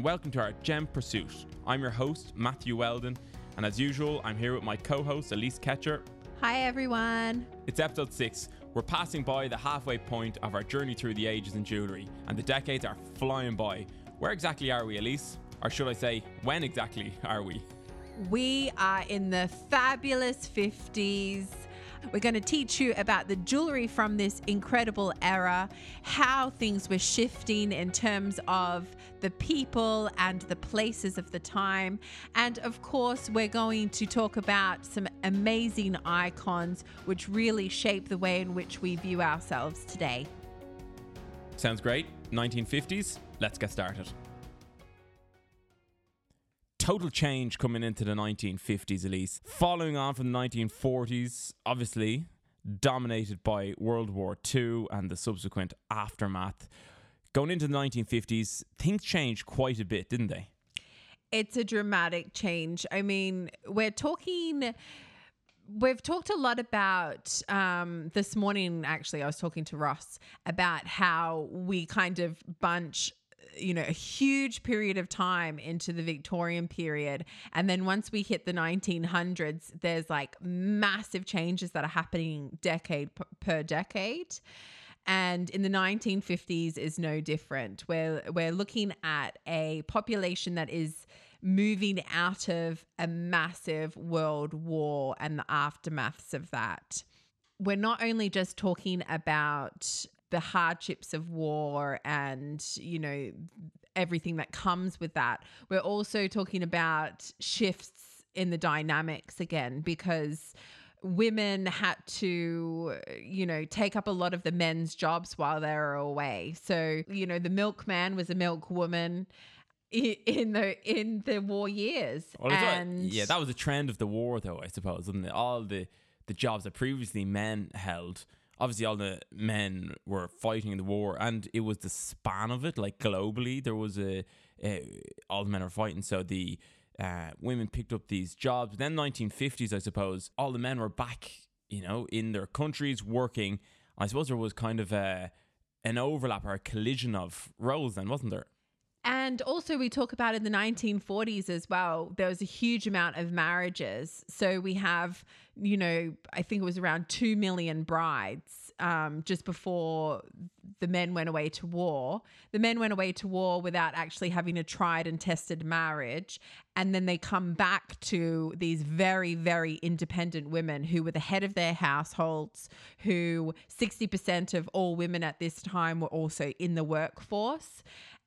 and welcome to our Gem Pursuit. I'm your host, Matthew Weldon, and as usual, I'm here with my co-host, Elise Ketcher. Hi, everyone. It's episode 6. We're passing by the halfway point of our journey through the ages in jewellery, and the decades are flying by. Where exactly are we, Elise? Or should I say, when exactly are we? We are in the fabulous 50s. We're going to teach you about the jewellery from this incredible era, how things were shifting in terms of the people and the places of the time. And of course, we're going to talk about some amazing icons which really shape the way in which we view ourselves today. Sounds great. 1950s. Let's get started. Total change coming into the 1950s, Elise. Following on from the 1940s, obviously dominated by World War II and the subsequent aftermath. Going into the 1950s, things changed quite a bit, didn't they? It's a dramatic change. I mean, we've talked a lot about, this morning, actually, I was talking to Ross about how we kind of bunch a huge period of time into the Victorian period. And then once we hit the 1900s, there's like massive changes that are happening decade per decade. And in the 1950s is no different. We're looking at a population that is moving out of a massive world war and the aftermaths of that. We're not only just talking about the hardships of war and, everything that comes with that. We're also talking about shifts in the dynamics again, because women had to, take up a lot of the men's jobs while they were away. So, the milkman was a milkwoman in the war years. Well, that was a trend of the war though, I suppose, wasn't it? All the jobs that previously men held, obviously all the men were fighting in the war, and it was the span of it, like globally, there was all the men were fighting, so the women picked up these jobs. Then 1950s, I suppose, all the men were back, in their countries working. I suppose there was kind of an overlap or a collision of roles then, wasn't there? And also we talk about in the 1940s as well, there was a huge amount of marriages. So we have, I think it was around 2 million brides just before the men went away to war. The men went away to war without actually having a tried and tested marriage. And then they come back to these very, very independent women who were the head of their households, who 60% of all women at this time were also in the workforce.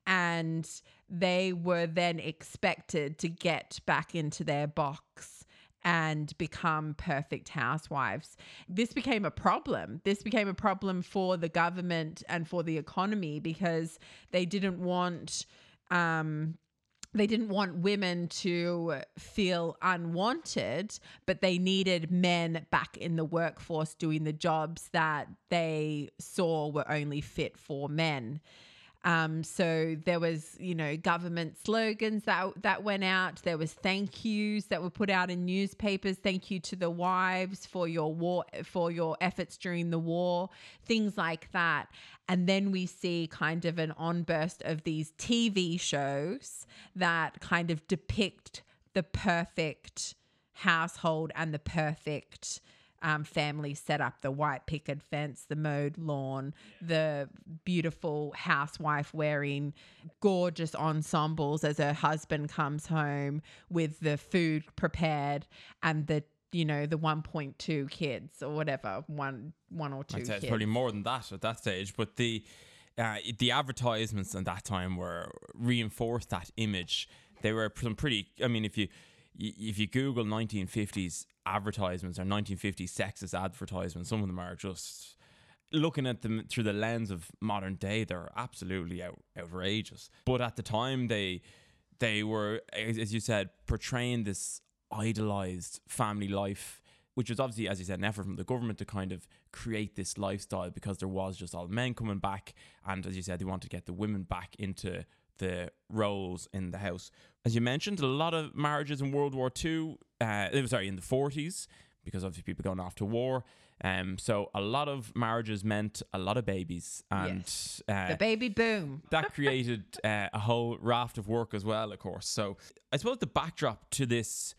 And they were then expected to get back into their box and become perfect housewives. This became a problem. This became a problem for the government and for the economy, because they didn't want women to feel unwanted, but they needed men back in the workforce doing the jobs that they saw were only fit for men. So there was, government slogans that went out. There was thank yous that were put out in newspapers. Thank you to the wives for your efforts during the war, things like that. And then we see kind of an onburst of these TV shows that kind of depict the perfect household and the perfect family set up, the white picket fence, the mowed lawn, the beautiful housewife wearing gorgeous ensembles as her husband comes home with the food prepared, and the 1.2 kids or whatever, one or two kids. I'd say it's probably more than that at that stage, but the advertisements at that time were reinforced that image. They were some pretty, if you Google 1950s advertisements or 1950s sexist advertisements, some of them are just, looking at them through the lens of modern day, they're absolutely outrageous. But at the time, they were, as you said, portraying this idolized family life, which was obviously, as you said, an effort from the government to kind of create this lifestyle, because there was just all men coming back, and as you said, they wanted to get the women back into the roles in the house. As you mentioned, a lot of marriages in World War II, in the 40s, because obviously people going off to war. So a lot of marriages meant a lot of babies. And yes. The baby boom. That created a whole raft of work as well, of course. So I suppose the backdrop to this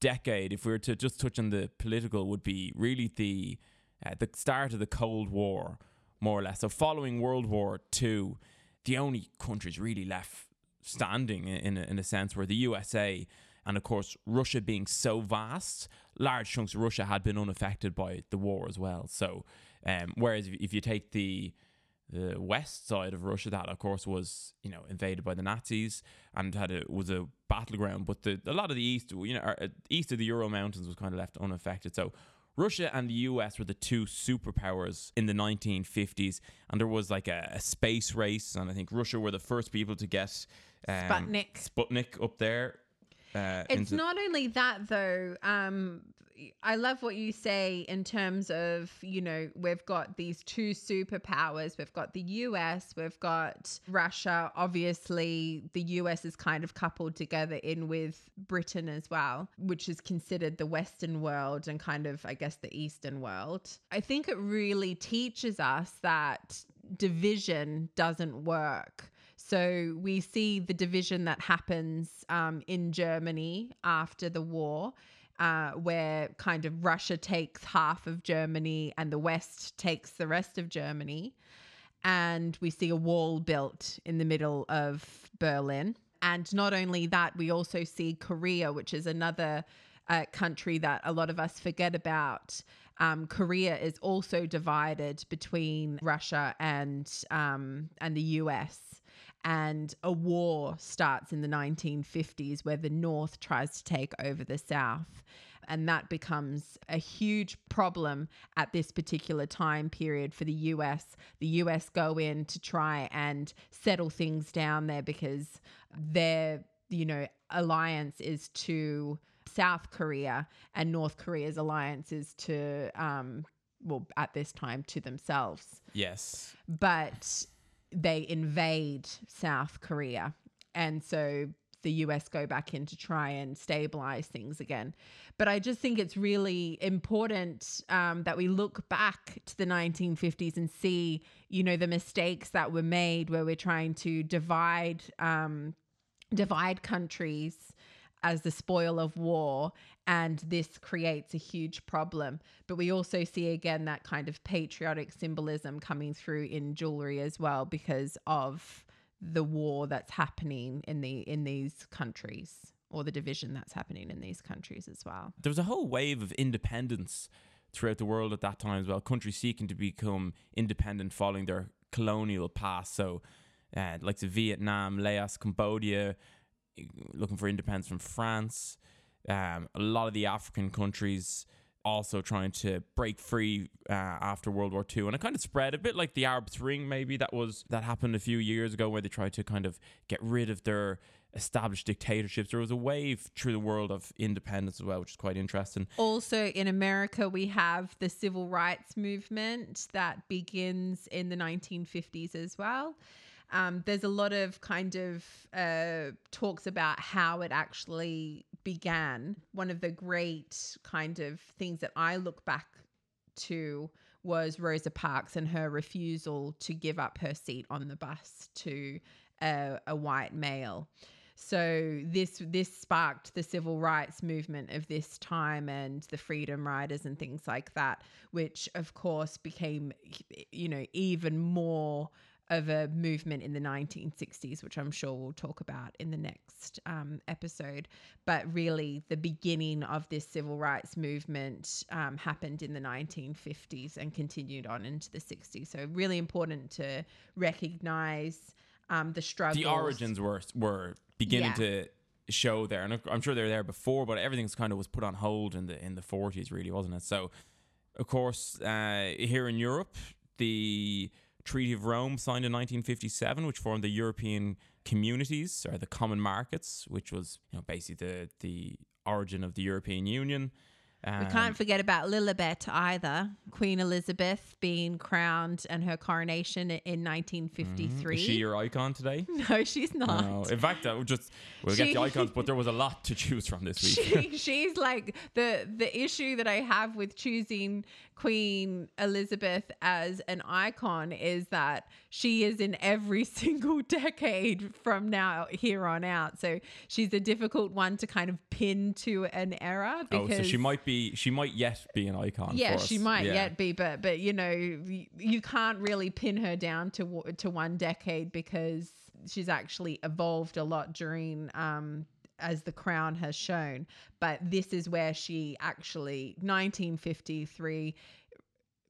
decade, if we were to just touch on the political, would be really the start of the Cold War, more or less. So following World War II, the only countries really left standing in a sense were the USA and, of course, Russia being so vast. Large chunks of Russia had been unaffected by the war as well. So whereas if you take the west side of Russia, that, of course, was, you know, invaded by the Nazis and was a battleground. But a lot of the east, you know, east of the Ural Mountains was kind of left unaffected. So Russia and the US were the two superpowers in the 1950s. And there was like a space race. And I think Russia were the first people to get Sputnik up there. It's not only that, though. I love what you say in terms of, you know, we've got these two superpowers. We've got the US, we've got Russia. Obviously, the US is kind of coupled together in with Britain as well, which is considered the Western world and kind of, I guess, the Eastern world. I think it really teaches us that division doesn't work. So we see the division that happens in Germany after the war, where kind of Russia takes half of Germany and the West takes the rest of Germany. And we see a wall built in the middle of Berlin. And not only that, we also see Korea, which is another country that a lot of us forget about. Korea is also divided between Russia and the US. And a war starts in the 1950s where the North tries to take over the South. And that becomes a huge problem at this particular time period for the US. The US go in to try and settle things down there because their, you know, alliance is to South Korea and North Korea's alliance is to, well, at this time, to themselves. Yes. But they invade South Korea. And so the US go back in to try and stabilize things again. But I just think it's really important that we look back to the 1950s and see, you know, the mistakes that were made where we're trying to divide countries as the spoil of war, and this creates a huge problem. But we also see again that kind of patriotic symbolism coming through in jewelry as well because of the war that's happening in these countries, or the division that's happening in these countries as well. There was a whole wave of independence throughout the world at that time as well, countries seeking to become independent following their colonial past. So like the Vietnam, Laos, Cambodia, looking for independence from France. A lot of the African countries also trying to break free after World War II. And it kind of spread a bit like the Arab Spring, maybe that happened a few years ago where they tried to kind of get rid of their established dictatorships. There was a wave through the world of independence as well, which is quite interesting. Also in America, we have the civil rights movement that begins in the 1950s as well. There's a lot of kind of talks about how it actually began. One of the great kind of things that I look back to was Rosa Parks and her refusal to give up her seat on the bus to a white male. So this sparked the civil rights movement of this time and the Freedom Riders and things like that, which of course became, you know, even more of a movement in the 1960s, which I'm sure we'll talk about in the next episode. But really the beginning of this civil rights movement happened in the 1950s and continued on into the 60s. So really important to recognize the struggles. The origins were beginning to show there. And I'm sure they were there before, but everything's kind of was put on hold in the 40s really, wasn't it? So of course, here in Europe, the Treaty of Rome signed in 1957, which formed the European Communities or the Common Markets, which was, you know, basically the origin of the European Union. We can't forget about Lilibet either, Queen Elizabeth being crowned and her coronation in 1953. Is she your icon today? No, she's not. No. In fact, we'll get the icons, but there was a lot to choose from this week. She's like the issue that I have with choosing Queen Elizabeth as an icon is that she is in every single decade from now here on out. So she's a difficult one to kind of pin to an era. Because, so she might yet be an icon. Yeah, for us. She might yet be, but you know, you can't really pin her down to one decade because she's actually evolved a lot during as the crown has shown. But this is where she actually 1953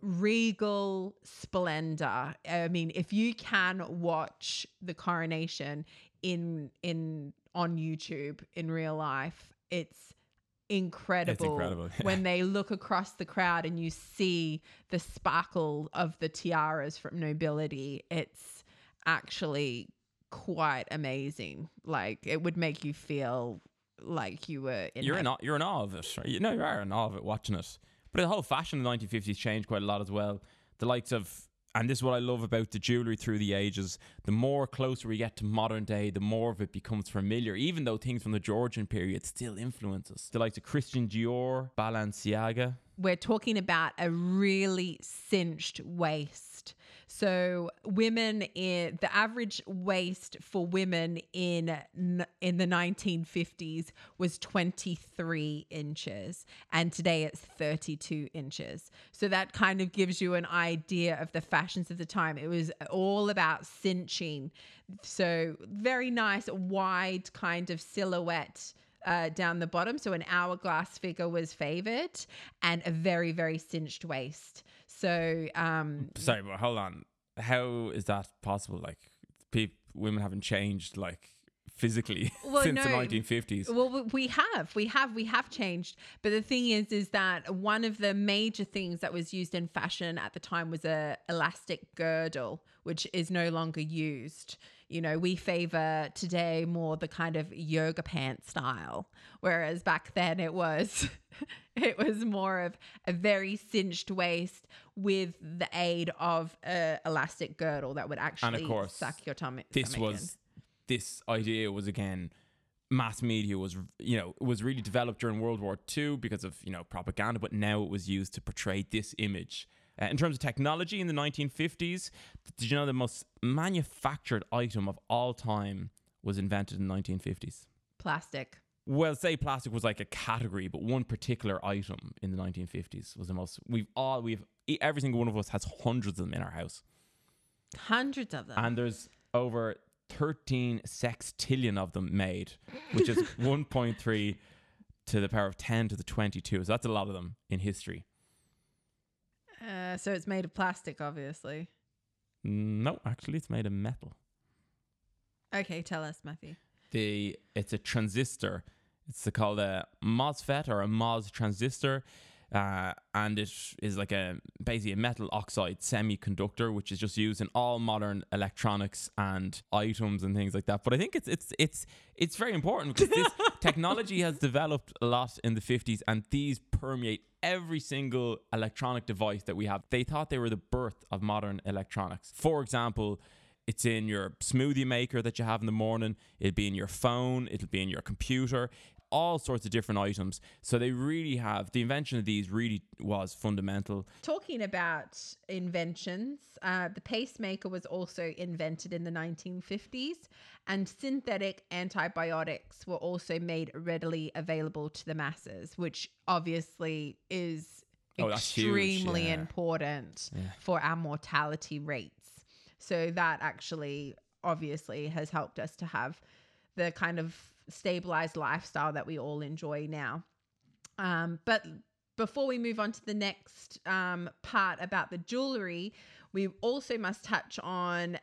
regal splendor. I mean, if you can watch the coronation in on YouTube in real life, it's incredible when they look across the crowd and you see the sparkle of the tiaras from nobility. It's actually quite amazing. Like, it would make you feel like you were you're in awe of it, right? You know, you are in awe of it watching it. But the whole fashion in the 1950s changed quite a lot as well. The likes of, and this is what I love about the jewelry through the ages, the more closer we get to modern day, the more of it becomes familiar, even though things from the Georgian period still influence us. The likes of Christian Dior, Balenciaga. We're talking about a really cinched waist. So the average waist for women in the 1950s was 23 inches, and today it's 32 inches. So that kind of gives you an idea of the fashions of the time. It was all about cinching. So very nice, wide kind of silhouette down the bottom. So an hourglass figure was favored, and a very, very cinched waist. So, sorry, but hold on. How is that possible? Like, women haven't changed, like, physically since the 1950s. Well, we have changed. But the thing is that one of the major things that was used in fashion at the time was a elastic girdle, which is no longer used. You know, we favor today more the kind of yoga pant style, whereas back then it was more of a very cinched waist with the aid of a elastic girdle that would actually, and of course, suck your tummy. This idea was, again, mass media was, you know, was really developed during World War II because of, you know, propaganda, but now it was used to portray this image. In terms of technology in the 1950s, did you know the most manufactured item of all time was invented in the 1950s? Plastic. Well, say plastic was like a category, but one particular item in the 1950s was the most. Every single one of us has hundreds of them in our house. Hundreds of them. And there's over 13 sextillion of them made, which is 1.3 to the power of 10 to the 22. So that's a lot of them in history. So it's made of plastic, obviously. No, actually, it's made of metal. Okay, tell us, Matthew. It's a transistor. It's called a MOSFET or a MOS transistor. And it is like basically a metal oxide semiconductor, which is just used in all modern electronics and items and things like that. But I think it's very important because this technology has developed a lot in the 50s, and these permeate every single electronic device that we have. They thought they were the birth of modern electronics. For example, it's in your smoothie maker that you have in the morning. It'll be in your phone. It'll be in your computer. All sorts of different items. So they really have, the invention of these really was fundamental. Talking about inventions, the pacemaker was also invented in the 1950s, and synthetic antibiotics were also made readily available to the masses, which obviously is extremely important for our mortality rates. So that actually obviously has helped us to have the kind of stabilized lifestyle that we all enjoy now. But before we move on to the next part about the jewelry, we also must touch on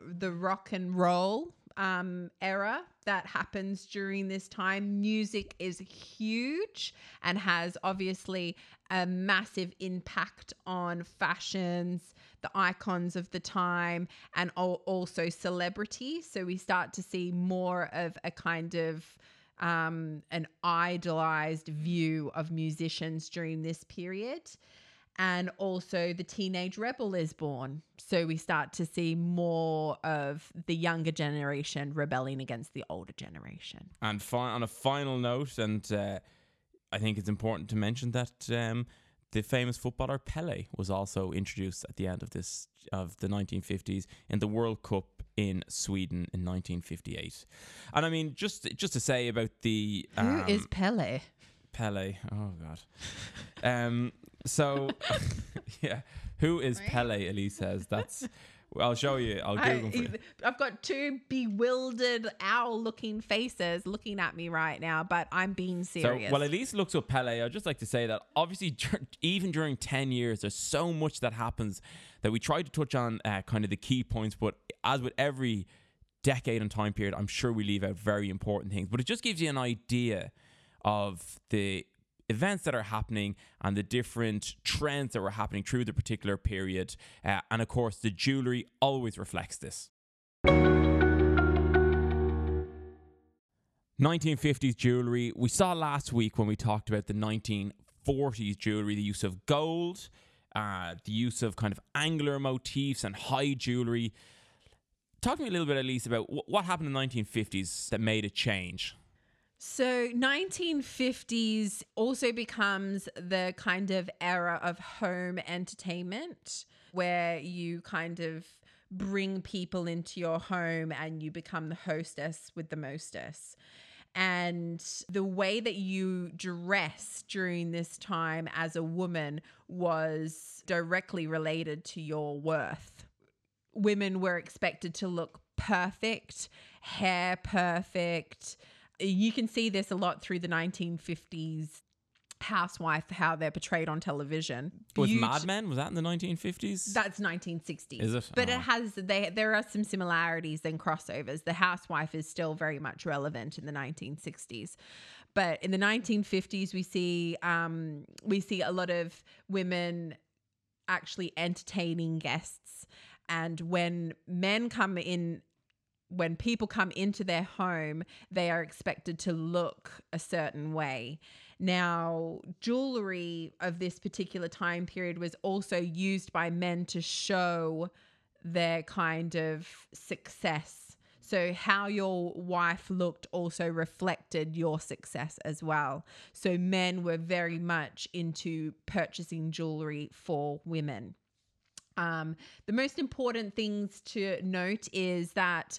the rock and roll era that happens during this time. Music is huge and has obviously a massive impact on fashions, the icons of the time, and also celebrity. So we start to see more of a kind of an idolized view of musicians during this period. And also the teenage rebel is born. So we start to see more of the younger generation rebelling against the older generation. And on a final note, and I think it's important to mention that the famous footballer Pelé was also introduced at the end of the 1950s in the World Cup in Sweden in 1958. And I mean, just to say about the... Who is Pelé? Pelé. Oh, God. So, yeah. Who is Pelé, Elise says? That's... I'll show you. I'll Google for you. I've got two bewildered owl-looking faces looking at me right now, but I'm being serious. So, while Elise looks up Pelé, I'd just like to say that obviously even during 10 years, there's so much that happens that we try to touch on kind of the key points, but as with every decade and time period, I'm sure we leave out very important things. But it just gives you an idea of the events that are happening and the different trends that were happening through the particular period. And of course, the jewellery always reflects this. 1950s jewellery. We saw last week when we talked about the 1940s jewellery, the use of gold, the use of kind of angular motifs and high jewellery. Talk to me a little bit, Elise, about what happened in the 1950s that made a change. So 1950s also becomes the kind of era of home entertainment, where you kind of bring people into your home and you become the hostess with the mostess. And the way that you dress during this time as a woman was directly related to your worth. Women were expected to look perfect, hair perfect. You can see this a lot through the 1950s housewife, how they're portrayed on television. With Mad Men, was that in the 1950s? That's 1960s. Is it? But it has, there are some similarities and crossovers. The housewife is still very much relevant in the 1960s. But in the 1950s, we see a lot of women actually entertaining guests. And when people come into their home, they are expected to look a certain way. Now, jewelry of this particular time period was also used by men to show their kind of success. So how your wife looked also reflected your success as well. So men were very much into purchasing jewelry for women. The most important things to note is that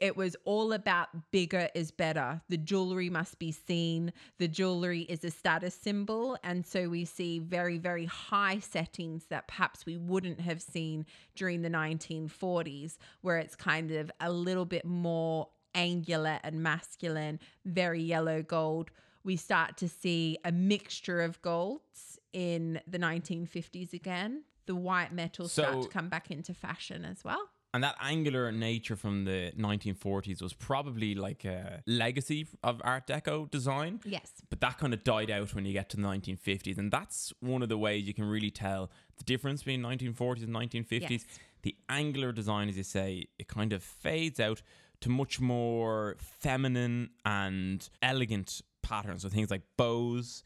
it was all about bigger is better. The jewelry must be seen. The jewelry is a status symbol. And so we see very, very high settings that perhaps we wouldn't have seen during the 1940s, where it's kind of a little bit more angular and masculine, very yellow gold. We start to see a mixture of golds in the 1950s again. The white metals start to come back into fashion as well. And that angular nature from the 1940s was probably like a legacy of Art Deco design. Yes. But that kind of died out when you get to the 1950s. And that's one of the ways you can really tell the difference between 1940s and 1950s. Yes. The angular design, as you say, it kind of fades out to much more feminine and elegant patterns. So things like bows,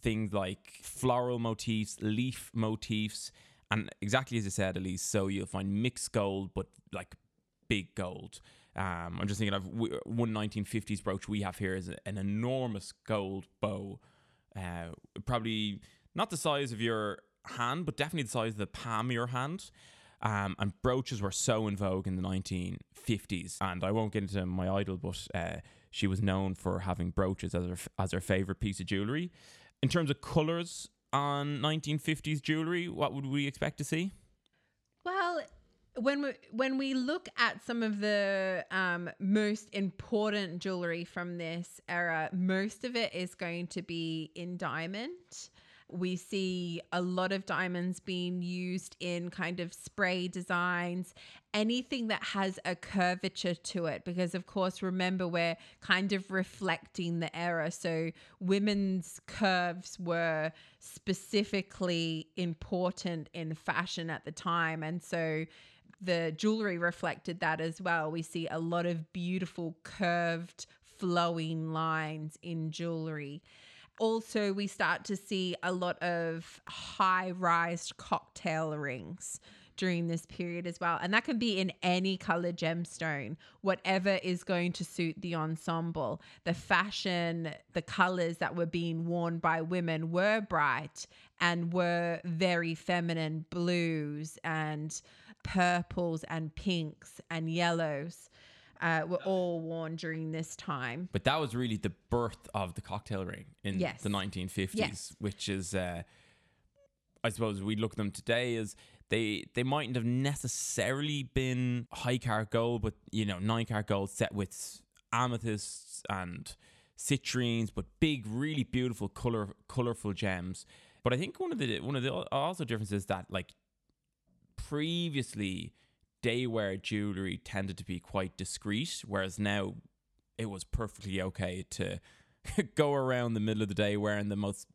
things like floral motifs, leaf motifs. And exactly as you said, Elise, so you'll find mixed gold, but like big gold. I'm just thinking of one 1950s brooch we have here is an enormous gold bow. Probably not the size of your hand, but definitely the size of the palm of your hand. And brooches were so in vogue in the 1950s. And I won't get into my idol, but she was known for having brooches as her favorite piece of jewelry. In terms of colours, on 1950s jewellery, what would we expect to see? Well, when we look at some of the most important jewellery from this era, most of it is going to be in diamond. We see a lot of diamonds being used in kind of spray designs, anything that has a curvature to it, because of course, remember, we're kind of reflecting the era. So women's curves were specifically important in fashion at the time. And so the jewelry reflected that as well. We see a lot of beautiful curved flowing lines in jewelry. Also, we start to see a lot of high-rise cocktail rings during this period as well. And that can be in any color gemstone, whatever is going to suit the ensemble. The fashion, the colors that were being worn by women were bright and were very feminine, blues and purples and pinks and yellows. Were all worn during this time. But that was really the birth of the cocktail ring in the 1950s, which is, I suppose we look at them today as they mightn't have necessarily been high carat gold, but, you know, 9 carat gold set with amethysts and citrines, but big, really beautiful, colorful gems. But I think one of the also differences that, like, previously daywear jewelry tended to be quite discreet, whereas now it was perfectly okay to go around the middle of the day wearing the most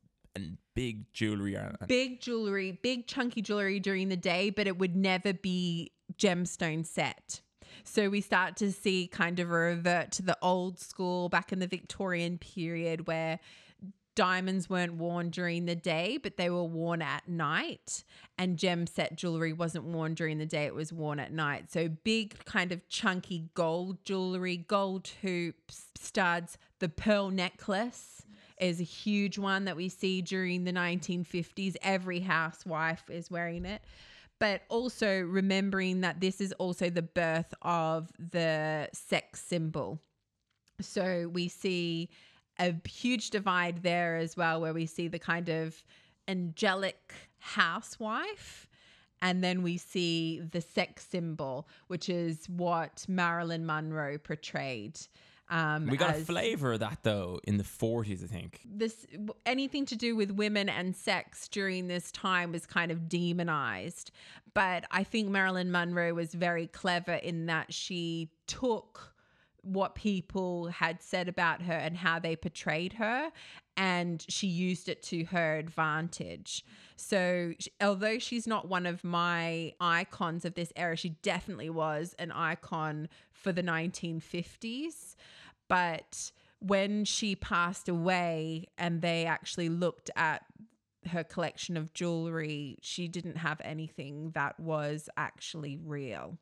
big jewelry. Big chunky jewelry during the day, but it would never be gemstone set. So we start to see kind of a revert to the old school back in the Victorian period where diamonds weren't worn during the day, but they were worn at night, and gem set jewelry wasn't worn during the day. It was worn at night. So big kind of chunky gold jewelry, gold hoops, studs, the pearl necklace is a huge one that we see during the 1950s. Every housewife is wearing it. But also remembering that this is also the birth of the sex symbol. So we see a huge divide there as well, where we see the kind of angelic housewife, and then we see the sex symbol, which is what Marilyn Monroe portrayed. We got a flavor of that though in the 40s, I think. Anything to do with women and sex during this time was kind of demonized. But I think Marilyn Monroe was very clever in that she took what people had said about her and how they portrayed her, and she used it to her advantage. So although she's not one of my icons of this era, she definitely was an icon for the 1950s. But when she passed away and they actually looked at her collection of jewelry, she didn't have anything that was actually real.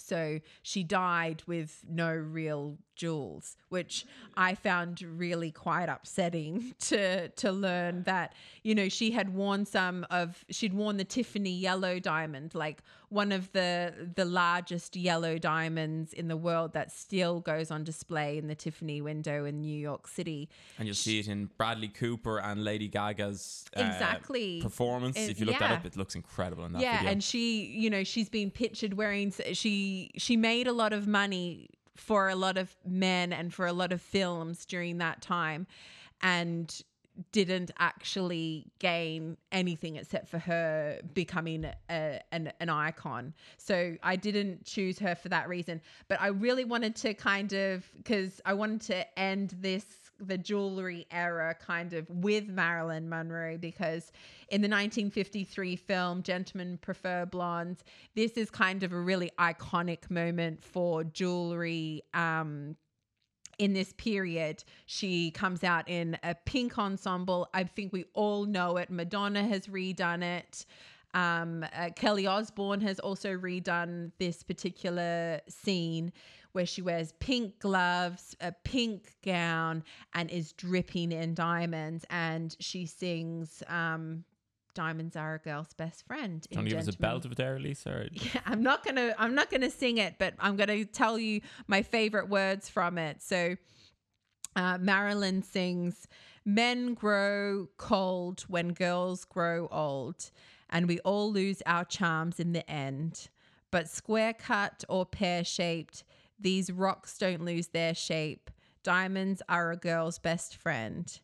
So she died with no real jewels, which I found really quite upsetting to learn that, you know, she had worn she'd worn the Tiffany yellow diamond, like one of the largest yellow diamonds in the world that still goes on display in the Tiffany window in New York City. And you'll see it in Bradley Cooper and Lady Gaga's performance. If you look that up, it looks incredible in that video. Yeah, and she, you know, she's been pictured wearing, she made a lot of money for a lot of men and for a lot of films during that time, and didn't actually gain anything except for her becoming an icon. So I didn't choose her for that reason. But I really wanted to because I wanted to end the jewelry era kind of with Marilyn Monroe, because in the 1953 film Gentlemen Prefer Blondes, this is kind of a really iconic moment for jewelry. In this period, she comes out in a pink ensemble. I think we all know it. Madonna has redone it. Kelly Osbourne has also redone this particular scene where she wears pink gloves, a pink gown, and is dripping in diamonds. And she sings Diamonds Are a Girl's Best Friend. Can you give us a belt of it there, Elise? Yeah, I'm not gonna sing it, but I'm gonna tell you my favorite words from it. So Marilyn sings, "Men grow cold when girls grow old, and we all lose our charms in the end. But square cut or pear shaped, these rocks don't lose their shape. Diamonds are a girl's best friend.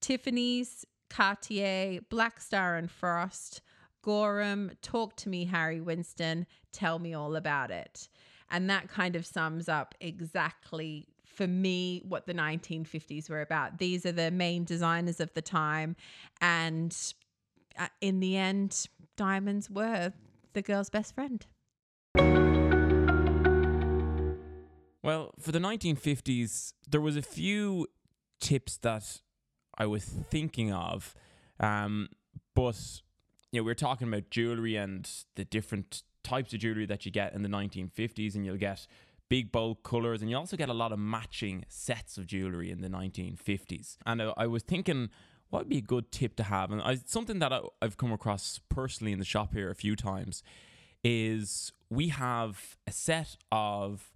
Tiffany's, Cartier, Black Star and Frost, Gorham, Talk to Me, Harry Winston, Tell Me All About It." And that kind of sums up exactly for me what the 1950s were about. These are the main designers of the time, and in the end, diamonds were the girl's best friend. Well, for the 1950s, there was a few tips that I was thinking of. But you know, we're talking about jewelry and the different types of jewelry that you get in the 1950s, and you'll get big bold colors, and you also get a lot of matching sets of jewelry in the 1950s. And I was thinking, what would be a good tip to have? And something that I've come across personally in the shop here a few times is we have a set of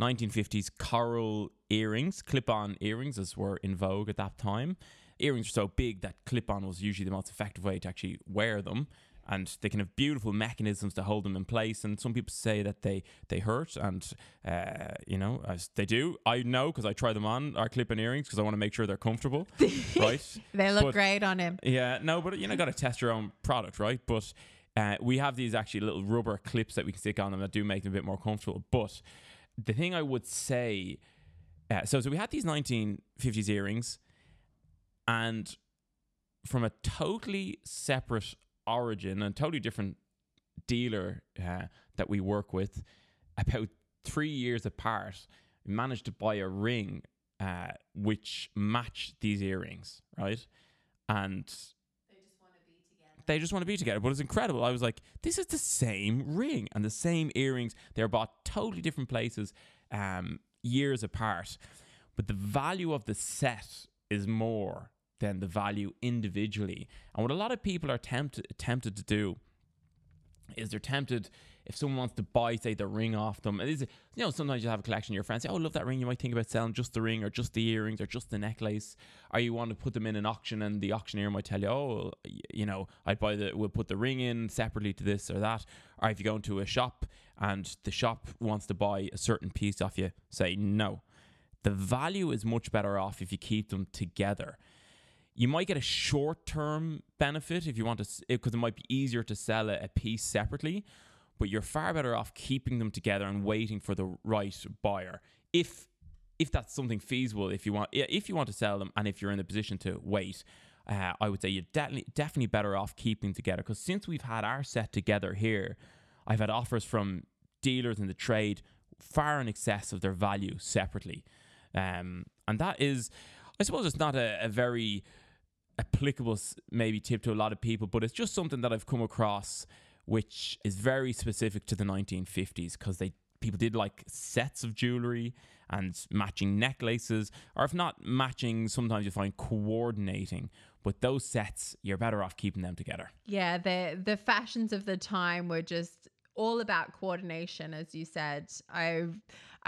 1950s coral earrings, clip-on earrings, as were in vogue at that time. Earrings are so big that clip-on was usually the most effective way to actually wear them. And they can have beautiful mechanisms to hold them in place. And some people say that they hurt. And, you know, as they do. I know because I try them on, our clip-on earrings, because I want to make sure they're comfortable. Right? They look great on him. Yeah. No, but, you know, got to test your own product, right? But we have these actually little rubber clips that we can stick on them that do make them a bit more comfortable. But the thing I would say... So we had these 1950s earrings, and from a totally separate origin and totally different dealer that we work with, about 3 years apart, we managed to buy a ring which matched these earrings, right? And they just want to be together. But it's incredible. I was like, this is the same ring and the same earrings. They're bought totally different places, years apart, but the value of the set is more than the value individually. And what a lot of people are tempted to do is they're tempted, if someone wants to buy, say, the ring off them, and you know, sometimes you have a collection, your friends say, oh, I love that ring, you might think about selling just the ring or just the earrings or just the necklace, or you want to put them in an auction, and the auctioneer might tell you, oh, you know, we'll put the ring in separately to this or that. Or if you go into a shop and the shop wants to buy a certain piece off you, say no. The value is much better off if you keep them together. You might get a short-term benefit if you want to, because it might be easier to sell a piece separately, but you're far better off keeping them together and waiting for the right buyer. If that's something feasible, if you want to sell them, and if you're in the position to wait, I would say you're definitely better off keeping them together. Because since we've had our set together here, I've had offers from dealers in the trade far in excess of their value separately, and that is, I suppose, it's not a very applicable maybe tip to a lot of people, but it's just something that I've come across which is very specific to the 1950s, because people did like sets of jewelry and matching necklaces, or if not matching, sometimes you find coordinating. But those sets, you're better off keeping them together. Yeah, the fashions of the time were just all about coordination, as you said.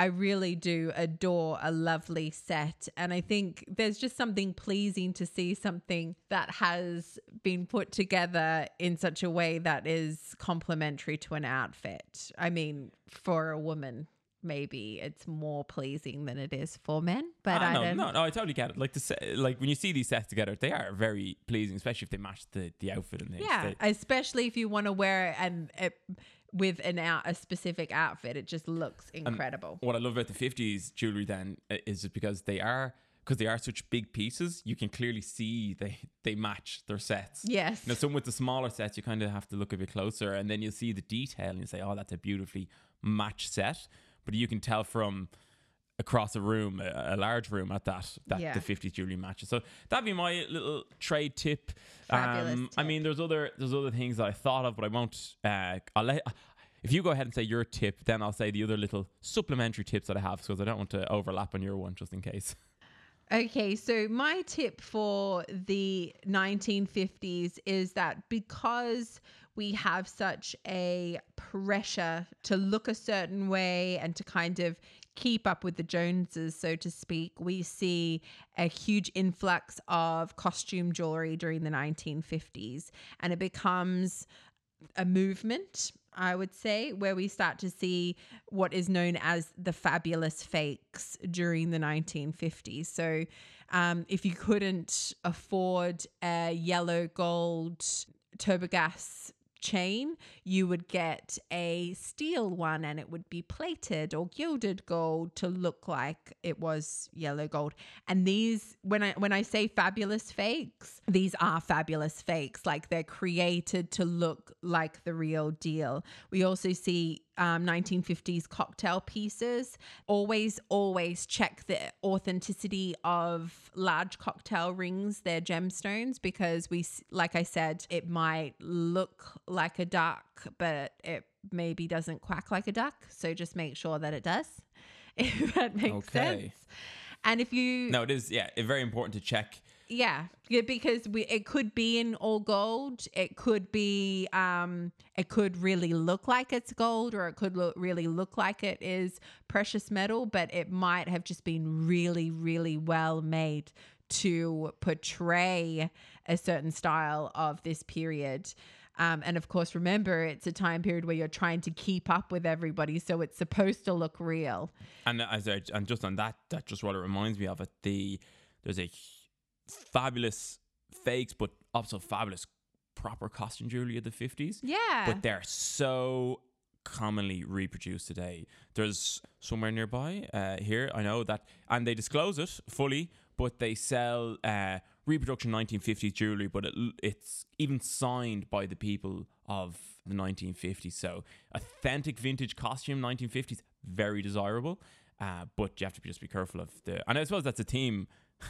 I really do adore a lovely set. And I think there's just something pleasing to see something that has been put together in such a way that is complementary to an outfit. I mean, for a woman, maybe it's more pleasing than it is for men. But I totally get it. Like when you see these sets together, they are very pleasing, especially if they match the outfit and things. Yeah, especially if you want to wear it and with a specific outfit, it just looks incredible. What I love about the 50s jewelry then is just because they are such big pieces, you can clearly see they match their sets. Yes. Now, some with the smaller sets, you kind of have to look a bit closer, and then you'll see the detail and you say, oh, that's a beautifully matched set. But you can tell from across a room, a large room at that the 50s jewelry matches. So that'd be my little trade tip. Fabulous tip. I mean, there's other things that I thought of, but I won't. If you go ahead and say your tip, then I'll say the other little supplementary tips that I have, because I don't want to overlap on your one, just in case. Okay, so my tip for the 1950s is that because we have such a pressure to look a certain way and to kind of keep up with the Joneses, so to speak, we see a huge influx of costume jewelry during the 1950s, and it becomes a movement, I would say, where we start to see what is known as the fabulous fakes during the 1950s. So if you couldn't afford a yellow gold turbogas chain, you would get a steel one and it would be plated or gilded gold to look like it was yellow gold. And these, when I say fabulous fakes, these are fabulous fakes. Like, they're created to look like the real deal. We also see 1950s cocktail pieces. Always check the authenticity of large cocktail rings, their gemstones, because we, like I said, it might look like a duck, but it maybe doesn't quack like a duck. So just make sure that it does, if that makes sense. And if you... No, it is, yeah, very important to check. Yeah, because it could be in all gold. It could be, it could really look like it's gold, or it could really look like it is precious metal, but it might have just been really, really well made to portray a certain style of this period. And of course, remember, it's a time period where you're trying to keep up with everybody, so it's supposed to look real. And and just on that, that just what it reminds me of it. There's a fabulous fakes, but also fabulous proper costume jewelry of the 50s. Yeah. But they're so commonly reproduced today. There's somewhere nearby here, I know that, and they disclose it fully, but they sell reproduction 1950s jewelry, but it's even signed by the people of the 1950s. So authentic vintage costume 1950s, very desirable. But you have to be careful of the... And I suppose that's a theme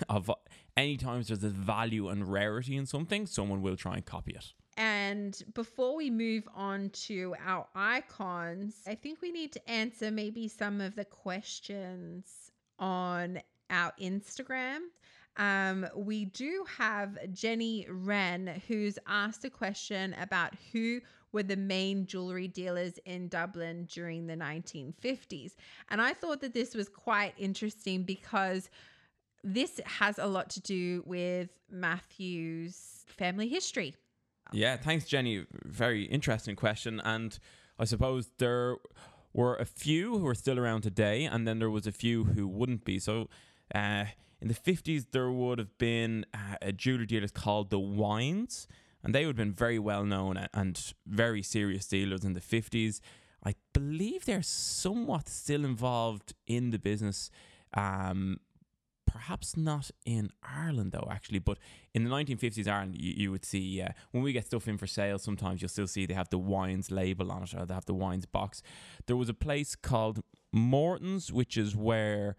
of any times there's a value and rarity in something, someone will try and copy it. And before we move on to our icons, I think we need to answer maybe some of the questions on our Instagram. We do have Jenny Wren, who's asked a question about who were the main jewelry dealers in Dublin during the 1950s. And I thought that this was quite interesting because this has a lot to do with Matthew's family history. Yeah, thanks, Jenny. Very interesting question. And I suppose there were a few who are still around today, and then there was a few who wouldn't be. So in the 50s, there would have been a jewelry dealers called the Wines, and they would have been very well known and very serious dealers in the 50s. I believe they're somewhat still involved in the business. Perhaps not in Ireland, though, actually. But in the 1950s, Ireland, you would see, when we get stuff in for sale, sometimes you'll still see they have the Wines label on it, or they have the Wines box. There was a place called Morton's, which is where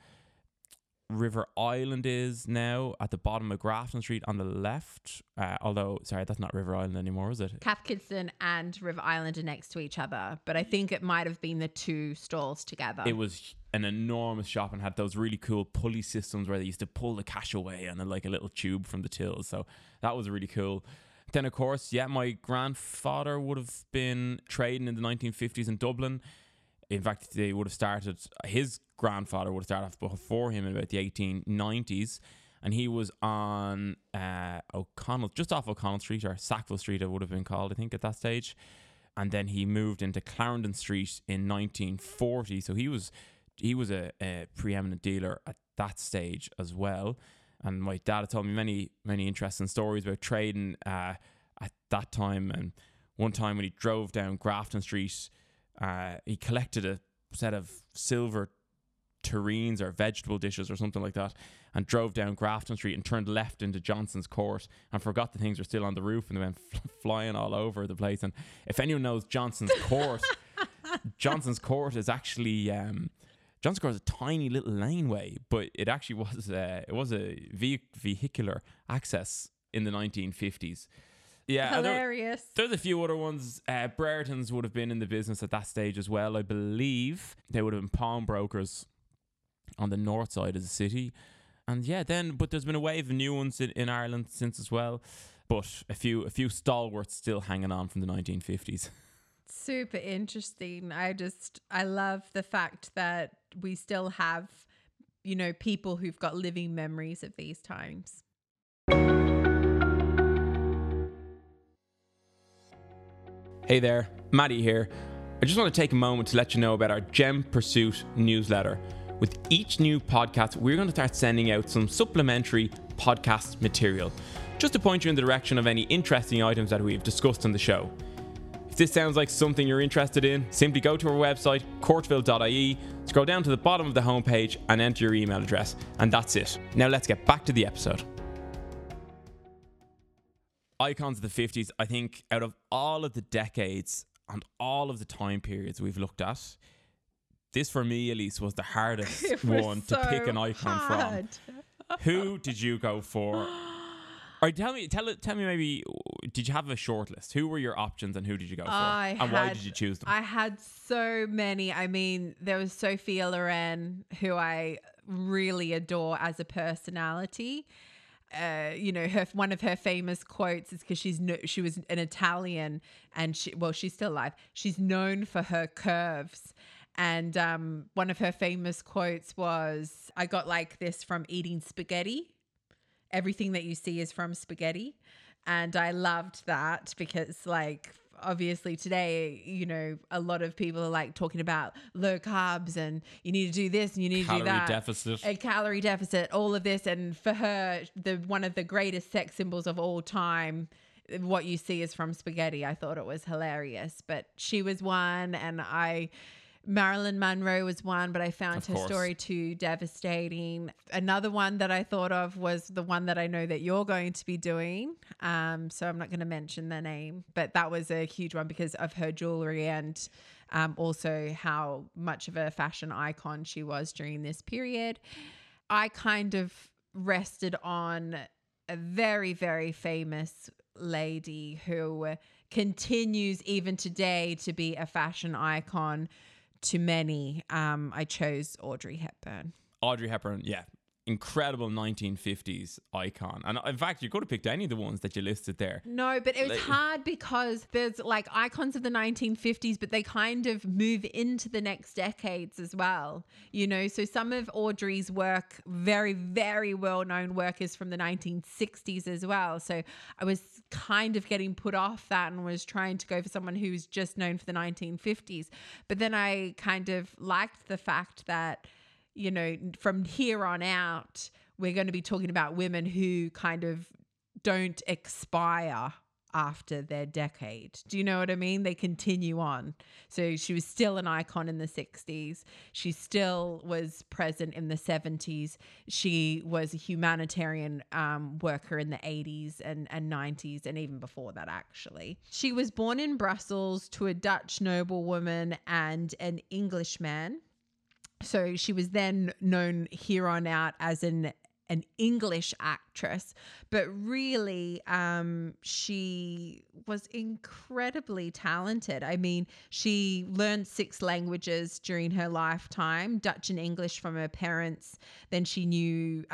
River Island is now, at the bottom of Grafton Street on the left. Although, sorry, that's not River Island anymore, is it? Cathkidston and River Island are next to each other, but I think it might have been the two stalls together. It was an enormous shop and had those really cool pulley systems where they used to pull the cash away and like a little tube from the tills. So that was really cool. Then, of course, yeah, my grandfather would have been trading in the 1950s in Dublin. In fact, they would have started, his grandfather would have started off before him in about the 1890s. And he was on O'Connell, just off O'Connell Street, or Sackville Street, it would have been called, I think, at that stage. And then he moved into Clarendon Street in 1940. So he was a preeminent dealer at that stage as well. And my dad had told me many, many interesting stories about trading at that time. And one time when he drove down Grafton Street, he collected a set of silver tureens or vegetable dishes or something like that, and drove down Grafton Street and turned left into Johnson's Court and forgot the things were still on the roof, and they went flying all over the place. And if anyone knows Johnson's Court, Johnson's Court is actually... Johnson's Court is a tiny little laneway, but it actually was vehicular access in the 1950s. Yeah, hilarious. There's a few other ones. Brereton's would have been in the business at that stage as well, I believe. They would have been pawnbrokers on the north side of the city. And yeah, then, but there's been a wave of new ones in Ireland since as well. But a few stalwarts still hanging on from the 1950s. Super interesting. I love the fact that we still have, you know, people who've got living memories of these times. Hey there, Maddie here. I just want to take a moment to let you know about our Gem Pursuit newsletter. With each new podcast, we're going to start sending out some supplementary podcast material, just to point you in the direction of any interesting items that we've discussed on the show. this sounds like something you're interested in, simply go to our website, courtville.ie, scroll down to the bottom of the homepage and enter your email address, and that's it. Now let's get back to the episode. Icons of the 50s, I think out of all of the decades and all of the time periods we've looked at, this for me, Elise, was the hardest one to pick an icon from. Who did you go for? Or tell me maybe, did you have a short list? Who were your options and who did you go for? And why did you choose them? I had so many. I mean, there was Sophia Loren, who I really adore as a personality. You know, one of her famous quotes is because she was an Italian and she's still alive. She's known for her curves. And one of her famous quotes was, I got like this from eating spaghetti. Everything that you see is from spaghetti. And I loved that because, like, obviously today, you know, a lot of people are like talking about low carbs and you need to do this and you need to do that. A calorie deficit, all of this. And for her, one of the greatest sex symbols of all time, what you see is from spaghetti. I thought it was hilarious, but she was one. And Marilyn Monroe was one, but I found her story too devastating. Another one that I thought of was the one that I know that you're going to be doing. So I'm not going to mention the name, but that was a huge one because of her jewelry and also how much of a fashion icon she was during this period. I kind of rested on a very, very famous lady who continues even today to be a fashion icon to many. I chose Audrey Hepburn. Yeah. Incredible 1950s icon. And in fact, you could have picked any of the ones that you listed there. No, but it was hard because there's like icons of the 1950s, but they kind of move into the next decades as well. You know, so some of Audrey's work, very, very well-known work is from the 1960s as well. So I was kind of getting put off that and was trying to go for someone who's just known for the 1950s. But then I kind of liked the fact that, you know, from here on out, we're going to be talking about women who kind of don't expire after their decade. Do you know what I mean? They continue on. So she was still an icon in the 60s. She still was present in the 70s. She was a humanitarian worker in the 80s and 90s and even before that, actually. She was born in Brussels to a Dutch noblewoman and an Englishman. So she was then known here on out as an English actress, but really she was incredibly talented. I mean, she learned 6 languages during her lifetime, Dutch and English from her parents. Then she knew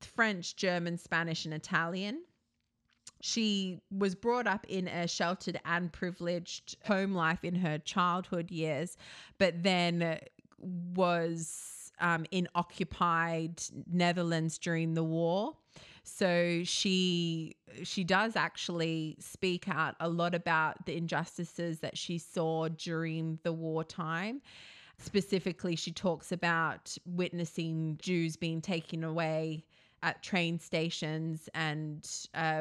French, German, Spanish, and Italian. She was brought up in a sheltered and privileged home life in her childhood years, but then was in occupied Netherlands during the war. So she does actually speak out a lot about the injustices that she saw during the wartime. Specifically, she talks about witnessing Jews being taken away at train stations. And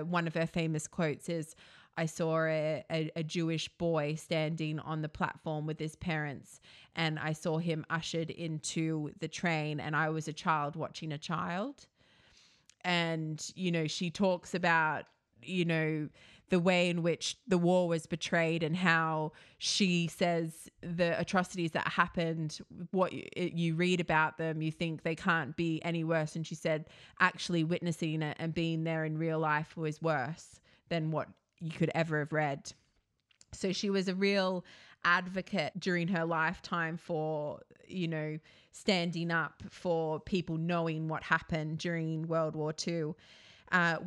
one of her famous quotes is, I saw a Jewish boy standing on the platform with his parents and I saw him ushered into the train and I was a child watching a child. And, you know, she talks about, you know, the way in which the war was portrayed and how she says the atrocities that happened, what you read about them, you think they can't be any worse. And she said actually witnessing it and being there in real life was worse than what you could ever have read. So she was a real advocate during her lifetime for, you know, standing up for people knowing what happened during World War II.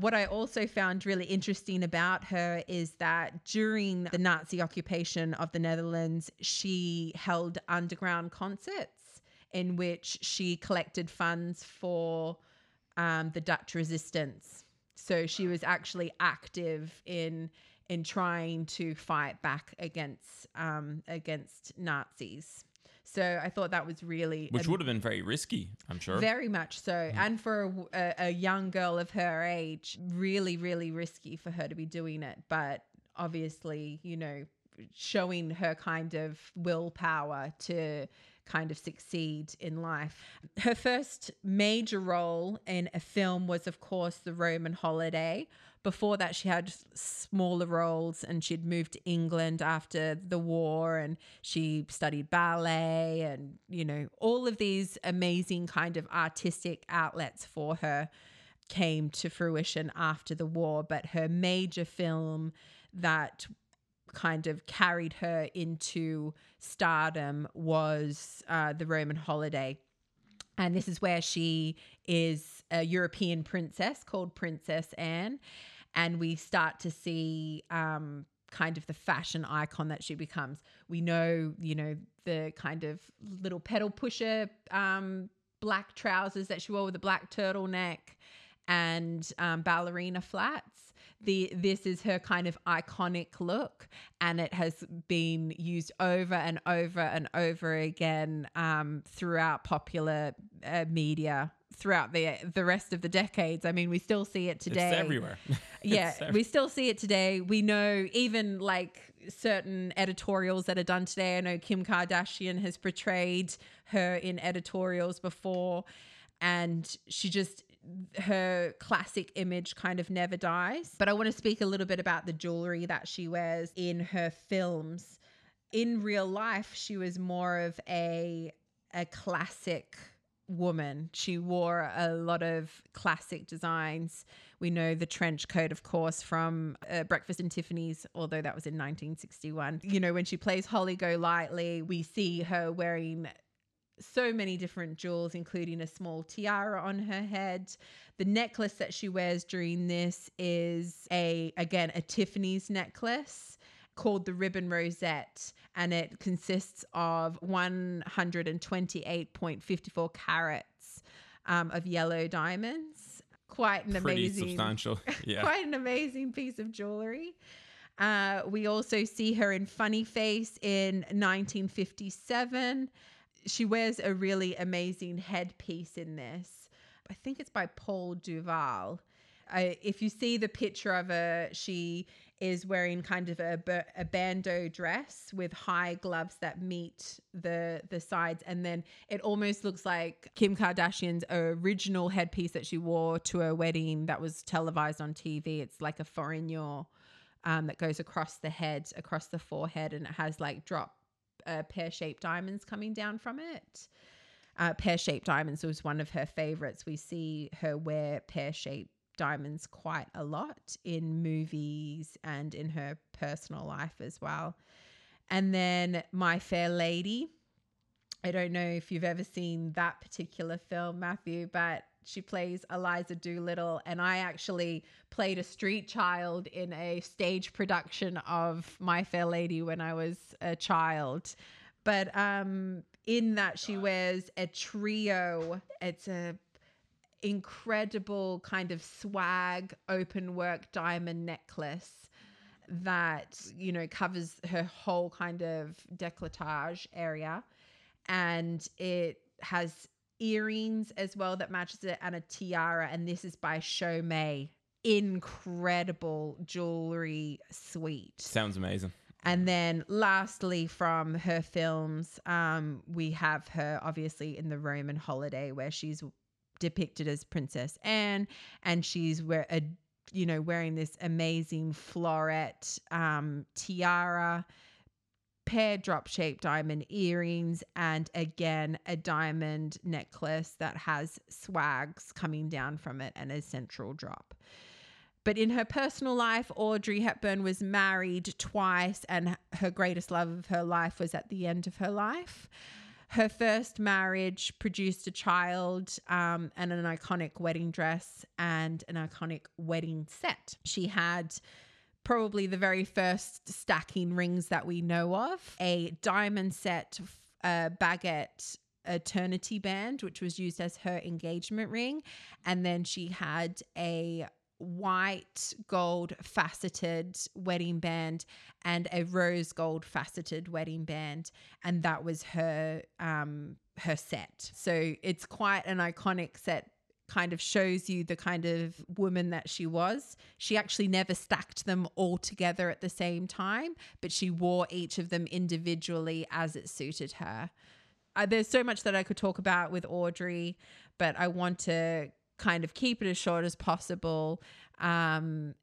What I also found really interesting about her is that during the Nazi occupation of the Netherlands, she held underground concerts in which she collected funds for the Dutch resistance. So she was actually active in trying to fight back against Nazis. So I thought that was really... Which would have been very risky, I'm sure. Very much so. Mm. And for a young girl of her age, really, really risky for her to be doing it. But obviously, you know, showing her kind of willpower to kind of succeed in life. Her first major role in a film was, of course, The Roman Holiday. Before that, she had smaller roles, and she'd moved to England after the war, and she studied ballet and, you know, all of these amazing kind of artistic outlets for her came to fruition after the war. But her major film that kind of carried her into stardom was The Roman Holiday. And this is where she is a European princess called Princess Anne. And we start to see kind of the fashion icon that she becomes. We know, you know, the kind of little pedal pusher black trousers that she wore with a black turtleneck and ballerina flats. This is her kind of iconic look, and it has been used over and over and over again throughout popular media throughout the rest of the decades. I mean, we still see it today. It's everywhere. Yeah, it's everywhere. We still see it today. We know even like certain editorials that are done today. I know Kim Kardashian has portrayed her in editorials before, and she just... her classic image kind of never dies. But I want to speak a little bit about the jewelry that she wears in her films. In real life, she was more of a classic woman. She wore a lot of classic designs. We know the trench coat, of course, from Breakfast at Tiffany's, although that was in 1961. You know, when she plays Holly Golightly, we see her wearing so many different jewels, including a small tiara on her head. The necklace that she wears during this is a Tiffany's necklace called the Ribbon Rosette, and it consists of 128.54 carats of yellow diamonds. Pretty substantial. Yeah. Quite an amazing piece of jewelry. We also see her in Funny Face in 1957. She wears a really amazing headpiece in this. I think it's by Paul Duval. If you see the picture of her, she is wearing kind of a bandeau dress with high gloves that meet the sides. And then it almost looks like Kim Kardashian's original headpiece that she wore to her wedding that was televised on TV. It's like a forigneur that goes across the head, across the forehead, and it has like pear-shaped diamonds coming down from it. Pear-shaped diamonds was one of her favorites. We see her wear pear-shaped diamonds quite a lot in movies and in her personal life as well. And then My Fair Lady. I don't know if you've ever seen that particular film, Matthew, but she plays Eliza Doolittle, and I actually played a street child in a stage production of My Fair Lady when I was a child. But in that, she wears a trio. It's a incredible kind of swag open work diamond necklace that, you know, covers her whole kind of décolletage area, and it has earrings as well that matches it, and a tiara, and this is by Sho May. Incredible jewelry suite. Sounds amazing. And then lastly from her films, we have her obviously in The Roman Holiday, where she's depicted as Princess Anne, and she's wearing this amazing floret tiara, pear drop shaped diamond earrings, and again a diamond necklace that has swags coming down from it and a central drop. But in her personal life, Audrey Hepburn was married twice, and her greatest love of her life was at the end of her life. Her first marriage produced a child and an iconic wedding dress and an iconic wedding set. She had probably the very first stacking rings that we know of, a diamond set baguette eternity band, which was used as her engagement ring. And then she had a white gold faceted wedding band and a rose gold faceted wedding band. And that was her set. So it's quite an iconic set, kind of shows you the kind of woman that she was. She actually never stacked them all together at the same time, but she wore each of them individually as it suited her. There's so much that I could talk about with Audrey, but I want to kind of keep it as short as possible, and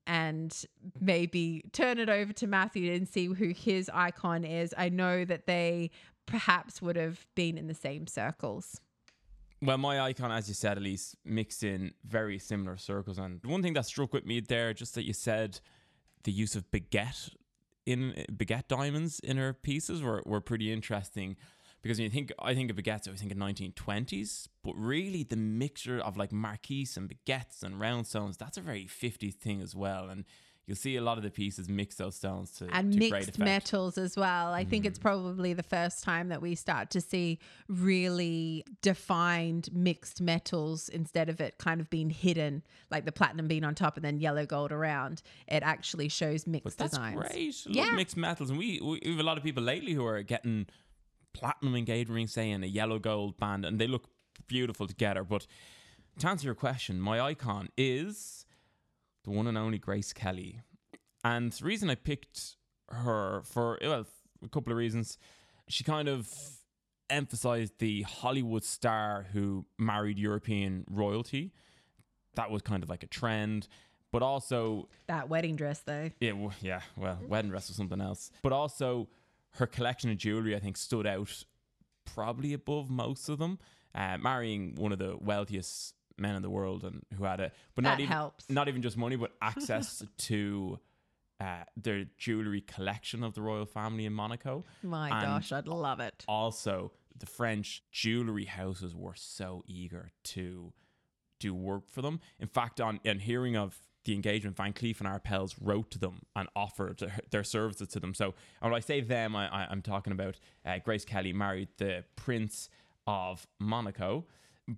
maybe turn it over to Matthew and see who his icon is. I know that they perhaps would have been in the same circles. Well, my icon, as you said, Elise, mixed in very similar circles. And one thing that struck with me there, just that you said the use of baguette diamonds in her pieces were pretty interesting. Because when you think, I think of baguettes, I think of 1920s, but really the mixture of like marquise and baguettes and round stones, that's a very 50s thing as well. And you'll see a lot of the pieces mix those stones to and to mixed great effect. Metals as well. I think it's probably the first time that we start to see really defined mixed metals instead of it kind of being hidden, like the platinum being on top and then yellow gold around. It actually shows mixed designs. That's great. Yeah. Look, mixed metals. And we have a lot of people lately who are getting platinum engagement ring, say, and a yellow gold band, and they look beautiful together. But to answer your question, my icon is the one and only Grace Kelly. And the reason I picked her for a couple of reasons. She kind of emphasized the Hollywood star who married European royalty. That was kind of like a trend. But also... that wedding dress, though. Yeah, well, wedding dress was something else. But also... her collection of jewelry, I think, stood out probably above most of them. Marrying one of the wealthiest men in the world, and who had a but that not even just money, but access to their jewelry collection of the royal family in Monaco. My gosh, I'd love it. Also, the French jewelry houses were so eager to do work for them. In fact, on hearing of the engagement, Van Cleef and Arpels wrote to them and offered their services to them. So when I say them, I'm talking about Grace Kelly married the Prince of Monaco.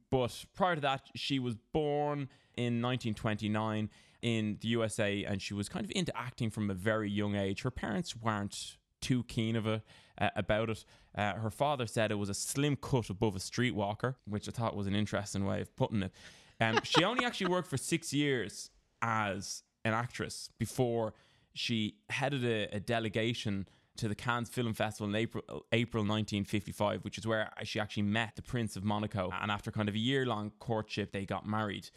But prior to that, she was born in 1929 in the USA, and she was kind of into acting from a very young age. Her parents weren't too keen about it. Her father said it was a slim cut above a streetwalker, which I thought was an interesting way of putting it. She only actually worked for 6 years as an actress before she headed a delegation to the Cannes Film Festival in April 1955, which is where she actually met the Prince of Monaco. And after kind of a year-long courtship, they got married.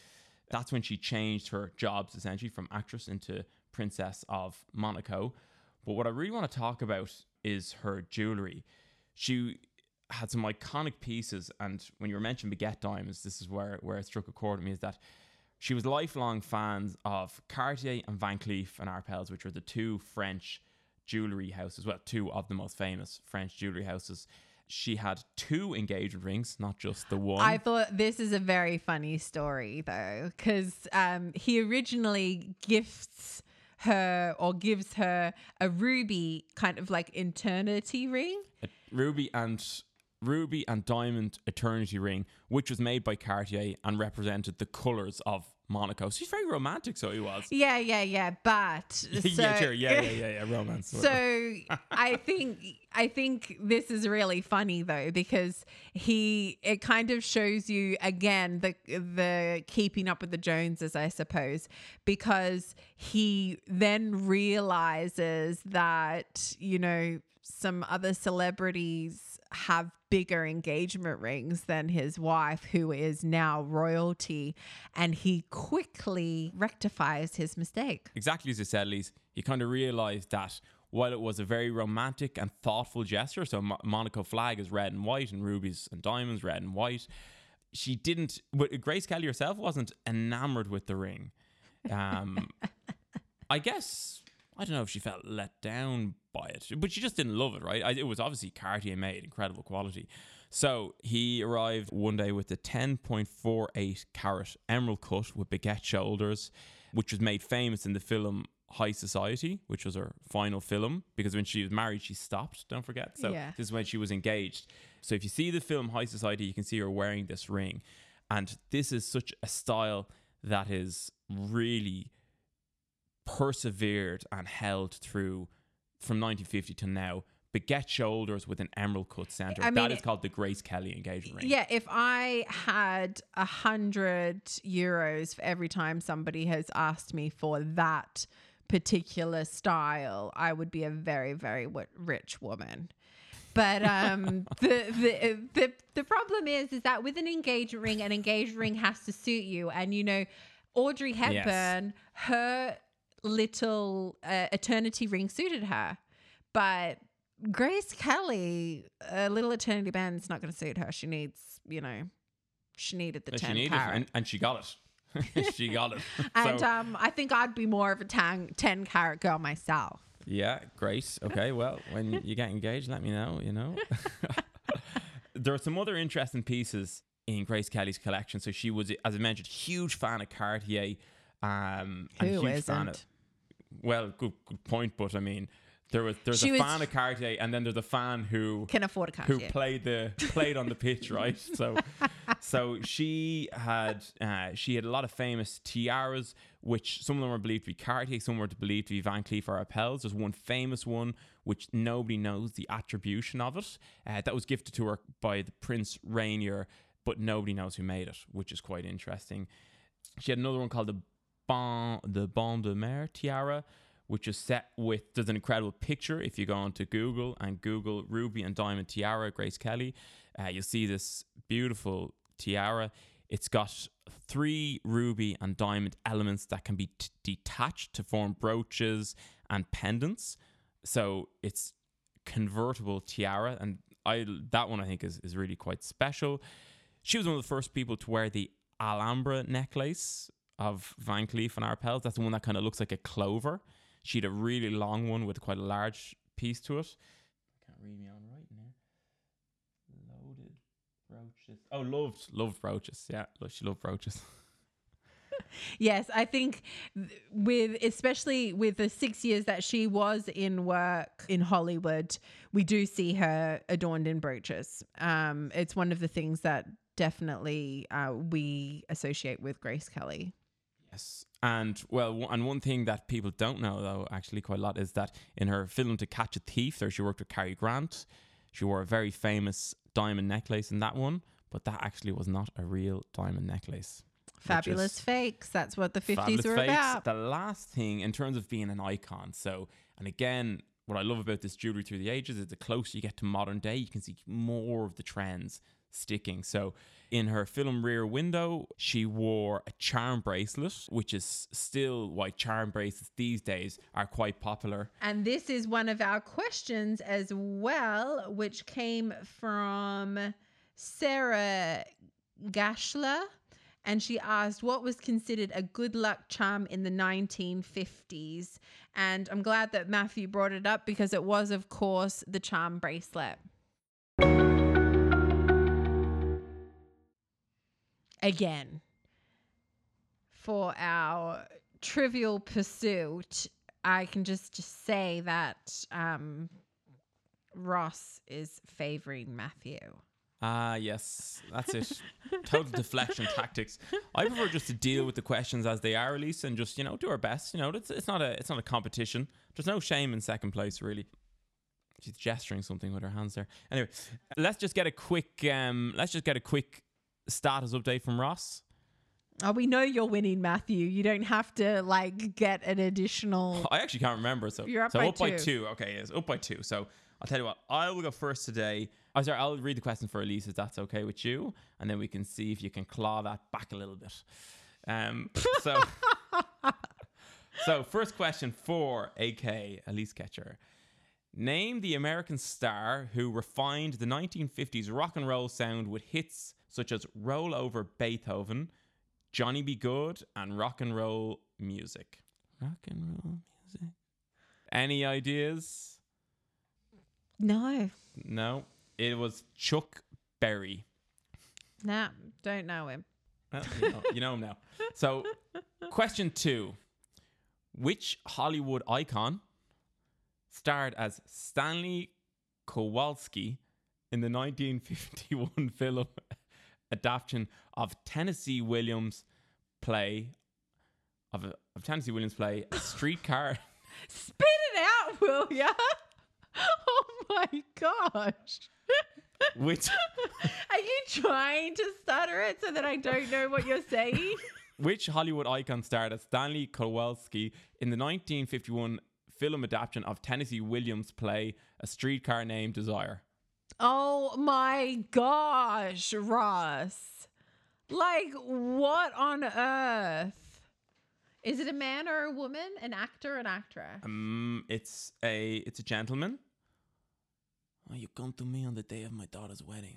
That's when she changed her jobs, essentially, from actress into Princess of Monaco. But what I really want to talk about is her jewellery. She had some iconic pieces, and when you were mentioning baguette diamonds, this is where it struck a chord with me, is that she was lifelong fans of Cartier and Van Cleef and Arpels, which were the two French jewellery houses, well, two of the most famous French jewellery houses. She had two engagement rings, not just the one. I thought this is a very funny story, though, because he originally gives her a ruby, kind of like eternity ring. A ruby and diamond eternity ring, which was made by Cartier and represented the colours of Monaco. So he's very romantic, so he was. Yeah. But romance. So I think this is really funny though, because it kind of shows you again the keeping up with the Joneses, I suppose, because he then realizes that, you know, some other celebrities have bigger engagement rings than his wife, who is now royalty, and he quickly rectifies his mistake. Exactly as you said, Elise, he kind of realized that while it was a very romantic and thoughtful gesture, so Monaco flag is red and white and rubies and diamonds red and white, Grace Kelly herself wasn't enamored with the ring. I guess, I don't know if she felt let down by it, but she just didn't love it, right? It was obviously Cartier made, incredible quality. So he arrived one day with a 10.48 carat emerald cut with baguette shoulders, which was made famous in the film High Society, which was her final film, because when she was married, she stopped, don't forget. So This is when she was engaged. So if you see the film High Society, you can see her wearing this ring. And this is such a style that is really persevered and held through from 1950 to now baguette shoulders with an emerald cut center. I mean, that is called the Grace Kelly engagement ring. Yeah, if I had €100 for every time somebody has asked me for that particular style, I would be a very, very rich woman. But the problem is that with an engagement ring has to suit you. And, you know, Audrey Hepburn, yes, her little eternity ring suited her. But Grace Kelly, a little eternity band's not going to suit her. She needs, you know, she needed the 10 carat. And she got it. She got it. And so, I think I'd be more of a 10 carat girl myself. Yeah, Grace. Okay, well, when you get engaged, let me know, you know. There are some other interesting pieces in Grace Kelly's collection. So she was, as I mentioned, huge fan of Cartier. Who isn't? Well, good point, but I mean... There's a fan of Cartier, and then there's a fan who can afford a Cartier, who played on the pitch, right? So she had a lot of famous tiaras, which some of them are believed to be Cartier, some were believed to be Van Cleef or Arpels. There's one famous one which nobody knows the attribution of it. That was gifted to her by the Prince Rainier, but nobody knows who made it, which is quite interesting. She had another one called the Bon de Mer tiara, which is set with, there's an incredible picture. If you go onto Google and Google Ruby and Diamond Tiara, Grace Kelly, you'll see this beautiful tiara. It's got 3 ruby and diamond elements that can be detached to form brooches and pendants. So it's convertible tiara. And that one I think is really quite special. She was one of the first people to wear the Alhambra necklace of Van Cleef and Arpels. That's the one that kind of looks like a clover. She had a really long one with quite a large piece to it. I can't read me on right now. Loaded brooches. Oh, loved brooches. Yeah, she loved brooches. Yes, I think especially with the 6 years that she was in work in Hollywood, we do see her adorned in brooches. It's one of the things that definitely we associate with Grace Kelly. Yes. And one thing that people don't know, though, actually quite a lot, is that in her film To Catch a Thief, there she worked with Cary Grant. She wore a very famous diamond necklace in that one, but that actually was not a real diamond necklace. Fabulous fakes. That's what the 50s were about. The last thing in terms of being an icon. So, and again, what I love about this jewelry through the ages is the closer you get to modern day, you can see more of the trends sticking. So in her film Rear Window, she wore a charm bracelet, which is still why charm bracelets these days are quite popular. And this is one of our questions as well, which came from Sarah Gashler. And she asked, what was considered a good luck charm in the 1950s? And I'm glad that Matthew brought it up because it was, of course, the charm bracelet. Again, for our Trivial Pursuit, I can just say that Ross is favoring Matthew. Yes, that's it. Total deflection tactics. I prefer just to deal with the questions as they are, Elise, and just, you know, do our best. You know, it's not a competition. There's no shame in second place, really. She's gesturing something with her hands there. Anyway, let's just get a quick status update from Ross. Oh, we know you're winning, Matthew. You don't have to get an additional. I actually can't remember. So you're up by two. Okay, yes, up by 2. So I'll tell you what, I will go first today. I'll read the question for Elise if that's okay with you, and then we can see if you can claw that back a little bit. So first question for AK Elise Ketcher. Name the American star who refined the 1950s rock and roll sound with hits such as Roll Over Beethoven, Johnny B. Good, and Rock and Roll Music. Rock and Roll Music. Any ideas? No. It was Chuck Berry. Nah, don't know him. Well, you know him now. So, question 2. Which Hollywood icon starred as Stanley Kowalski in the 1951 film adaptation of Tennessee Williams' play Streetcar? Spit it out, will ya? Oh my gosh. Which are you trying to stutter it so that I don't know what you're saying? Which Hollywood icon starred as Stanley Kowalski in the 1951 film adaptation of Tennessee Williams' play A Streetcar Named Desire? Oh my gosh, Ross. Like, what on earth? Is it a man or a woman? An actor or an actress? It's a gentleman. Oh, you come to me on the day of my daughter's wedding.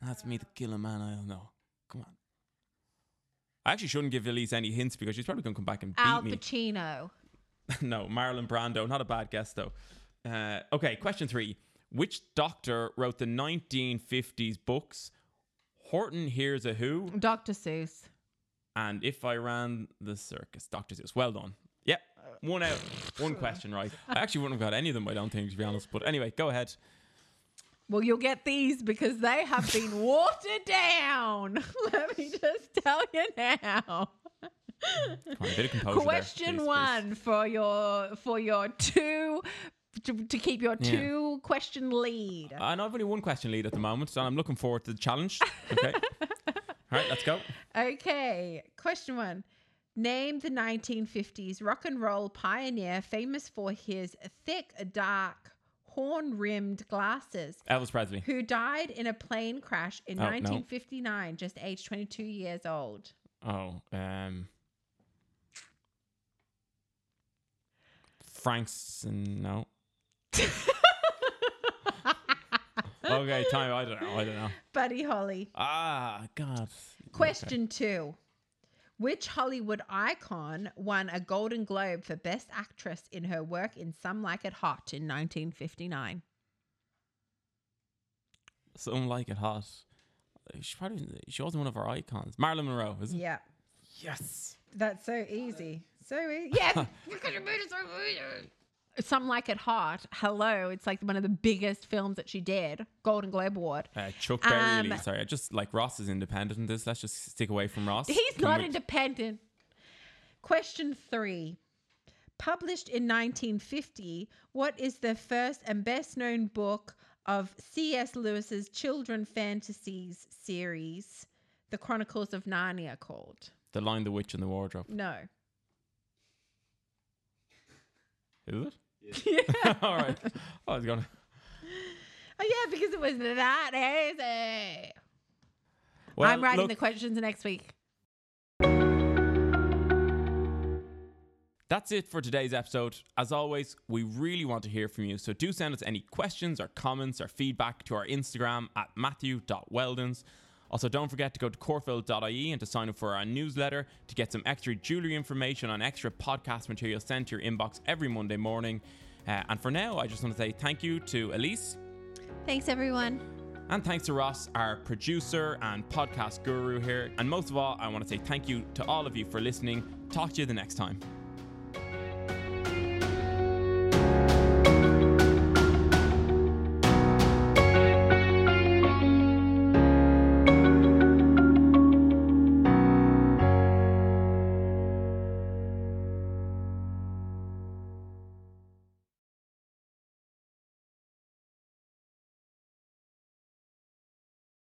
That's me to kill a man I don't know. Come on. I actually shouldn't give Elise any hints because she's probably going to come back and beat me. Al Pacino. No, Marlon Brando. Not a bad guess, though. Okay, question 3. Which doctor wrote the 1950s books Horton Hears a Who? Dr. Seuss. And If I Ran the Circus? Dr. Seuss. Well done. Yep. One out. One question right. I actually wouldn't have got any of them, I don't think, to be honest. But anyway, go ahead. Well, you'll get these because they have been watered down. Let me just tell you now. Come on, a bit of composure. Question there, please, one please. for your two to keep your two question lead. And I've only one question lead at the moment, so I'm looking forward to the challenge. Okay. All right, let's go. Okay, question 1. Name the 1950s rock and roll pioneer famous for his thick, dark, horn-rimmed glasses. Elvis Presley. Who died in a plane crash in 1959, just aged 22 years old. Oh, Franks, no. Okay, time, I don't know. Buddy Holly. Ah, God. Question 2. Which Hollywood icon won a Golden Globe for Best Actress in her work in Some Like It Hot in 1959? Some Like It Hot. She wasn't one of our icons. Marilyn Monroe, isn't it? Yeah. Yes. That's so easy. So easy. Yeah. Some Like It Hot. Hello. It's like one of the biggest films that she did. Golden Globe Award. Chuck Berry. Sorry. I just like Ross is independent in this. Let's just stick away from Ross. He's not independent. Question 3. Published in 1950, what is the first and best known book of C.S. Lewis's children fantasies series, The Chronicles of Narnia, called? The Lion, the Witch and the Wardrobe. No. Is it? Yeah. All right. Oh, it's gone. Oh, yeah, because it was that easy. Well, I'm writing the questions next week. That's it for today's episode. As always, we really want to hear from you. So do send us any questions or comments or feedback to our Instagram at matthew.weldons. Also, don't forget to go to corfield.ie and to sign up for our newsletter to get some extra jewellery information on extra podcast material sent to your inbox every Monday morning. And for now, I just want to say thank you to Elise. Thanks, everyone. And thanks to Ross, our producer and podcast guru here. And most of all, I want to say thank you to all of you for listening. Talk to you the next time.